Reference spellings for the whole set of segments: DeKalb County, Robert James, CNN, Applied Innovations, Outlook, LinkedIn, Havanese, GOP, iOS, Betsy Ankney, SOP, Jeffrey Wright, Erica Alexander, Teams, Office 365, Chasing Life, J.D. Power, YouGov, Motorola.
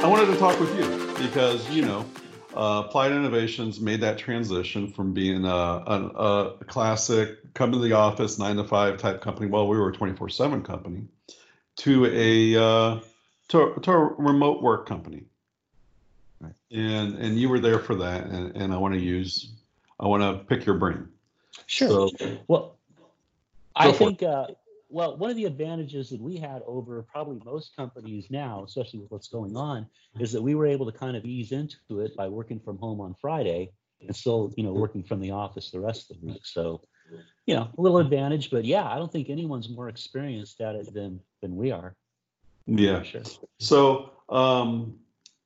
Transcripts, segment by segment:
I wanted to talk with you because, you know, Applied Innovations made that transition from being a classic come to the office 9 to 5 type company. Well, we were a 24/7 company to a remote work company. Right. And you were there for that. And I want to pick your brain. Sure. So, well, I think, well, one of the advantages that we had over probably most companies now, especially with what's going on, is that we were able to kind of ease into it by working from home on Friday and still, you know, working from the office the rest of the week. So, you know, a little advantage, but yeah, I don't think anyone's more experienced at it than we are. Yeah. Sure. So,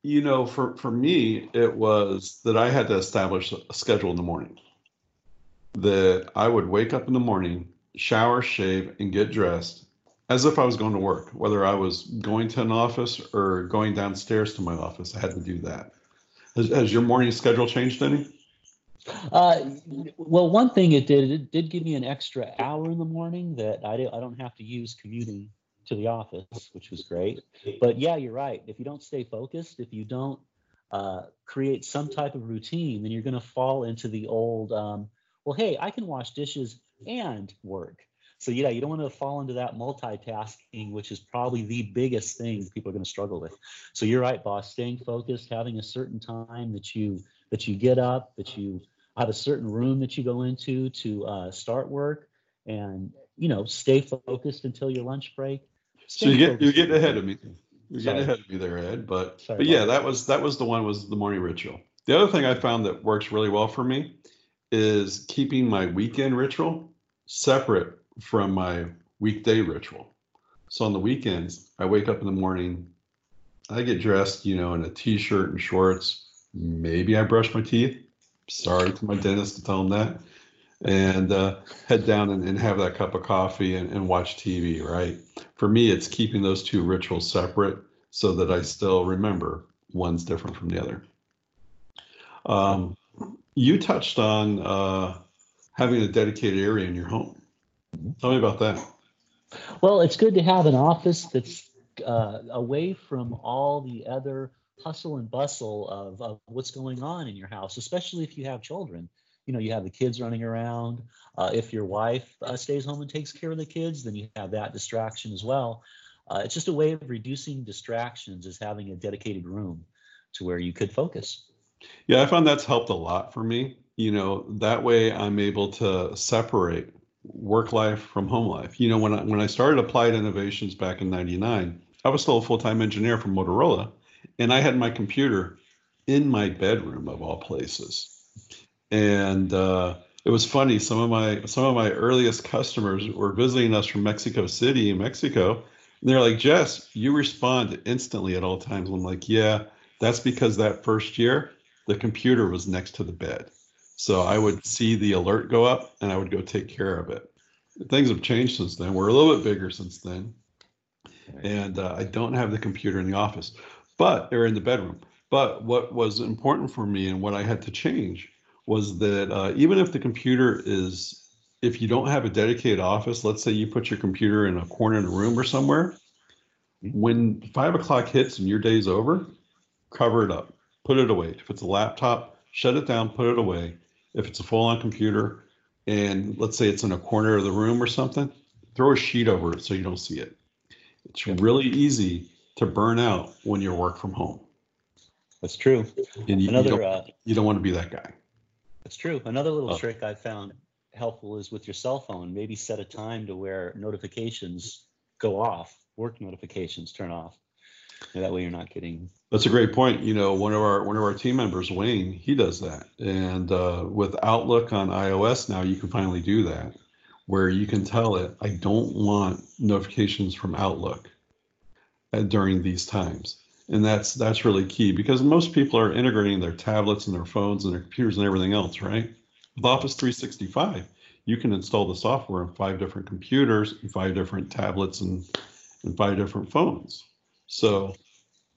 you know, for me, it was that I had to establish a schedule in the morning, that I would wake up in the morning, shower, shave, and get dressed as if I was going to work. Whether I was going to an office or going downstairs to my office, I had to do that. Has your morning schedule changed any? Well, one thing it did give me an extra hour in the morning that I don't have to use commuting to the office, which was great. But yeah, you're right. If you don't stay focused, if you don't create some type of routine, then you're going to fall into the old, well, hey, I can wash dishes and work. So yeah, you don't want to fall into that multitasking, which is probably the biggest thing people are going to struggle with. So you're right, boss, staying focused, having a certain time that you get up, that you have a certain room that you go into to start work, and, you know, stay focused until your lunch break. So you get ahead of me. Get ahead of me there, Ed. But yeah, that was the one, was the morning ritual. The other thing I found that works really well for me is keeping my weekend ritual separate from my weekday ritual. So on the weekends, I wake up in the morning, I get dressed, you know, in a t-shirt and shorts. Maybe I brush my teeth. Sorry to my dentist to tell him that. And head down and have that cup of coffee and watch TV, right? For me, it's keeping those two rituals separate so that I still remember one's different from the other. You touched on having a dedicated area in your home. Tell me about that. Well, it's good to have an office that's away from all the other hustle and bustle of what's going on in your house, especially if you have children. You know, you have the kids running around. If your wife stays home and takes care of the kids, then you have that distraction as well. It's just a way of reducing distractions, is having a dedicated room to where you could focus. Yeah, I found that's helped a lot for me. You know, that way I'm able to separate work life from home life. You know, when I started Applied Innovations back in '99, I was still a full-time engineer for Motorola, and I had my computer in my bedroom of all places. And it was funny. Some of my earliest customers were visiting us from Mexico City, Mexico, and they're like, "Jess, you respond instantly at all times." And I'm like, "Yeah, that's because that first year, the computer was next to the bed, so I would see the alert go up, and I would go take care of it." Things have changed since then. We're a little bit bigger since then, and I don't have the computer in the office, but they're in the bedroom. But what was important for me and what I had to change was that even if the computer is, if you don't have a dedicated office, let's say you put your computer in a corner in a room or somewhere, when 5 o'clock hits and your day's over, cover it up, put it away. If it's a laptop, shut it down, put it away. If it's a full-on computer, and let's say it's in a corner of the room or something, throw a sheet over it so you don't see it. It's really easy to burn out when you work from home. That's true. And you don't want to be that guy. That's true. Another little trick I found helpful is with your cell phone, maybe set a time to where notifications go off, work notifications turn off. And that way you're not getting. That's a great point. You know, one of our team members, Wayne, he does that. And with Outlook on iOS now, you can finally do that, where you can tell it, I don't want notifications from Outlook during these times. And that's really key, because most people are integrating their tablets and their phones and their computers and everything else, right? With Office 365, you can install the software on 5 different computers, and 5 different tablets, and 5 different phones. So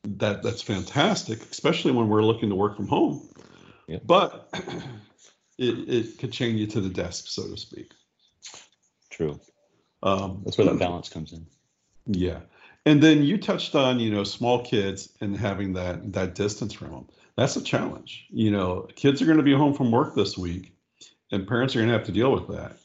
that's fantastic, especially when we're looking to work from home. Yeah. But it could chain you to the desk, so to speak. True. That's where that balance comes in. Yeah. And then you touched on, you know, small kids and having that distance from them. That's a challenge. You know, kids are going to be home from work this week, and parents are going to have to deal with that.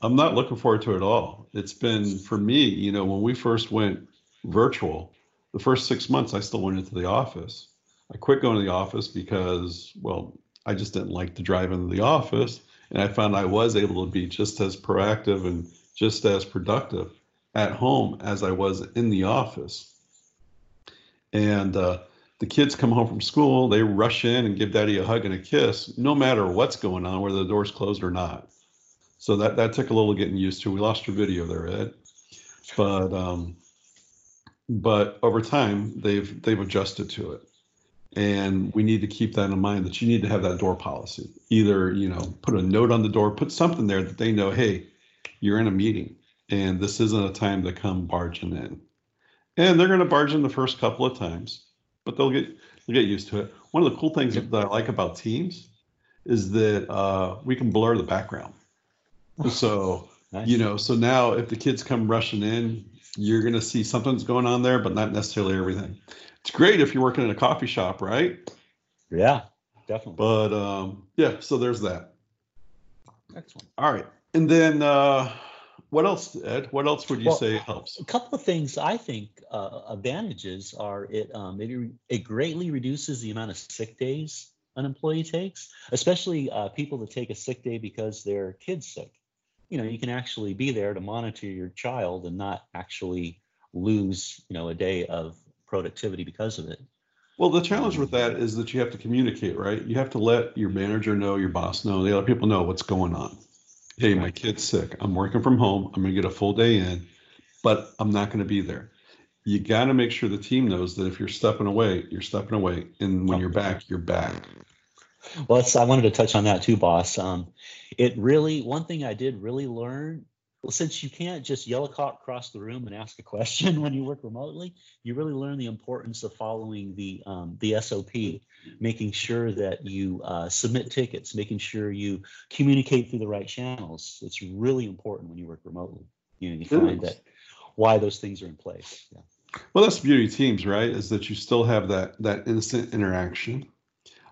I'm not looking forward to it at all. It's been, for me, you know, when we first went virtual, the first 6 months, I still went into the office. I quit going to the office because, well, I just didn't like to drive into the office. And I found I was able to be just as proactive and just as productive at home as I was in the office. And the kids come home from school, they rush in and give daddy a hug and a kiss, no matter what's going on, whether the door's closed or not. So that took a little getting used to. We lost your video there, Ed. But over time, they've adjusted to it. And we need to keep that in mind, that you need to have that door policy. Either, you know, put a note on the door, put something there that they know, hey, you're in a meeting and this isn't a time to come barging in. And they're going to barge in the first couple of times, but they'll get used to it. One of the cool things that I like about Teams is that we can blur the background. So, nice. You know, so now if the kids come rushing in, you're going to see something's going on there, but not necessarily everything. It's great if you're working in a coffee shop, right? Yeah, definitely. But yeah, so there's that. Excellent. All right. And then what else, Ed? What else would you say helps? A couple of things I think advantages are it greatly reduces the amount of sick days an employee takes, especially people that take a sick day because their kid's sick. You know, you can actually be there to monitor your child and not actually lose, you know, a day of productivity because of it. Well, the challenge with that is that you have to communicate, right? You have to let your manager know, your boss know, the other people know what's going on. Hey, my kid's sick. I'm working from home. I'm going to get a full day in, but I'm not going to be there. You got to make sure the team knows that if you're stepping away, you're stepping away. And when you're back, you're back. Well, I wanted to touch on that too, boss. One thing I did really learn, well, since you can't just yell across the room and ask a question when you work remotely, you really learn the importance of following the SOP, making sure that you submit tickets, making sure you communicate through the right channels. It's really important when you work remotely. You know, you find that why those things are in place. Yeah. Well, that's the beauty of Teams, right? Is that you still have that instant interaction.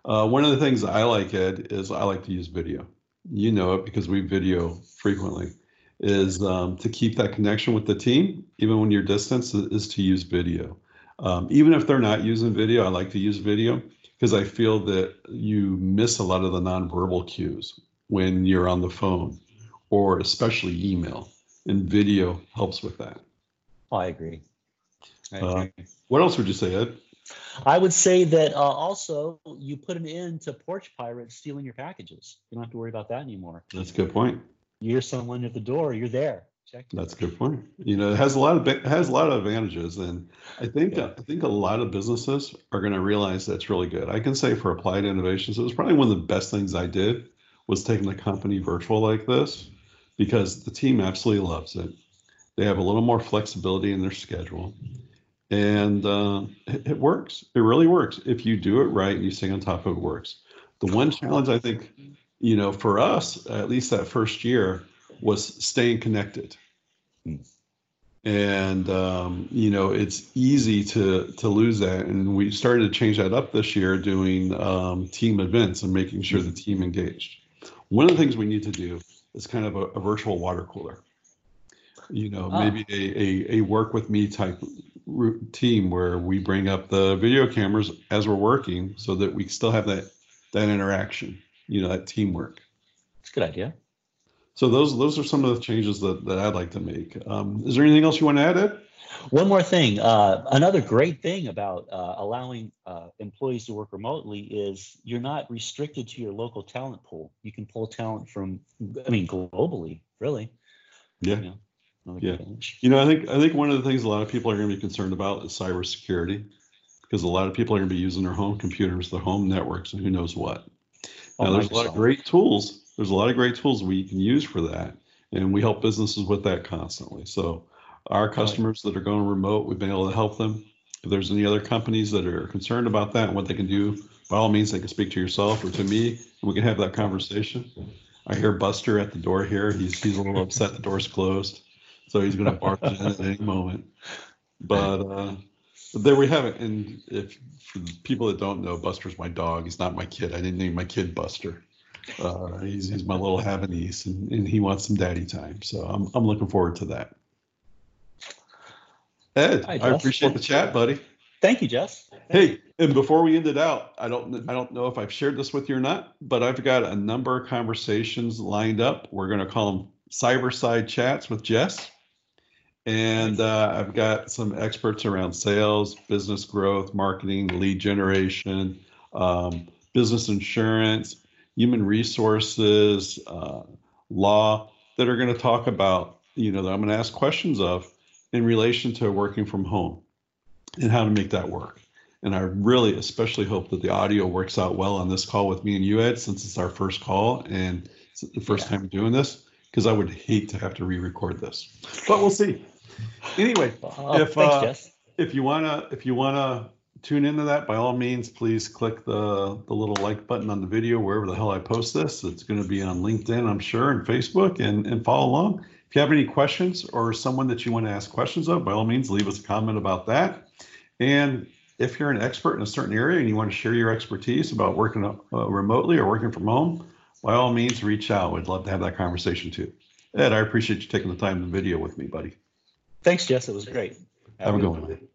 One of the things I like, Ed, is I like to use video. You know it because we video frequently. Is to keep that connection with the team, even when you're distanced, is to use video. Even if they're not using video, I like to use video because I feel that you miss a lot of the nonverbal cues when you're on the phone, or especially email. And video helps with that. Oh, I agree. What else would you say, Ed? I would say that also you put an end to porch pirates stealing your packages. You don't have to worry about that anymore. That's a good point. You hear someone at the door, you're there. Check. That's a good point. You know, it has a lot of advantages, and I think a lot of businesses are going to realize that's really good. I can say for Applied Innovations, it was probably one of the best things I did was taking the company virtual like this, because the team absolutely loves it. They have a little more flexibility in their schedule. And it works. It really works. If you do it right and you stay on top of it, works. The one challenge I think, you know, for us, at least that first year, was staying connected. And, you know, it's easy to lose that. And we started to change that up this year, doing team events and making sure the team engaged. One of the things we need to do is kind of a virtual water cooler. You know, maybe a work with me type team where we bring up the video cameras as we're working so that we still have that interaction, you know, that teamwork. It's a good idea. So those are some of the changes that I'd like to make. Is there anything else you want to add, Ed? One more thing. Another great thing about allowing employees to work remotely is you're not restricted to your local talent pool. You can pull talent from, I mean, globally, really. Yeah. You know? Yeah. You know, I think one of the things a lot of people are going to be concerned about is cybersecurity, because a lot of people are going to be using their home computers, their home networks, and who knows what. Now, there's a lot of great tools. There's a lot of great tools we can use for that. And we help businesses with that constantly. So our customers that are going remote, we've been able to help them. If there's any other companies that are concerned about that and what they can do, by all means, they can speak to yourself or to me, and we can have that conversation. I hear Buster at the door here. He's a little upset the door's closed. So he's going to barge in at any moment. But there we have it. And if for people that don't know, Buster's my dog. He's not my kid. I didn't name my kid Buster. He's my little Havanese, and he wants some daddy time. So I'm looking forward to that. Ed, hi, I appreciate the chat, buddy. Thank you, Jess. Hey, and before we end it out, I don't know if I've shared this with you or not, but I've got a number of conversations lined up. We're going to call them Cyber Side Chats with Jess. And I've got some experts around sales, business growth, marketing, lead generation, business insurance, human resources, law, that are going to talk about, that I'm going to ask questions of in relation to working from home and how to make that work. And I really especially hope that the audio works out well on this call with me and you, Ed, since it's our first call and it's the first time doing this, because I would hate to have to re-record this, but we'll see. Anyway, if you wanna tune into that, by all means, please click the little like button on the video wherever the hell I post this. It's going to be on LinkedIn, I'm sure, and Facebook, and follow along. If you have any questions or someone that you want to ask questions of, by all means, leave us a comment about that. And if you're an expert in a certain area and you want to share your expertise about working remotely or working from home, by all means, reach out. We'd love to have that conversation too. Ed, I appreciate you taking the time to video with me, buddy. Thanks, Jess. It was great. Have a good one.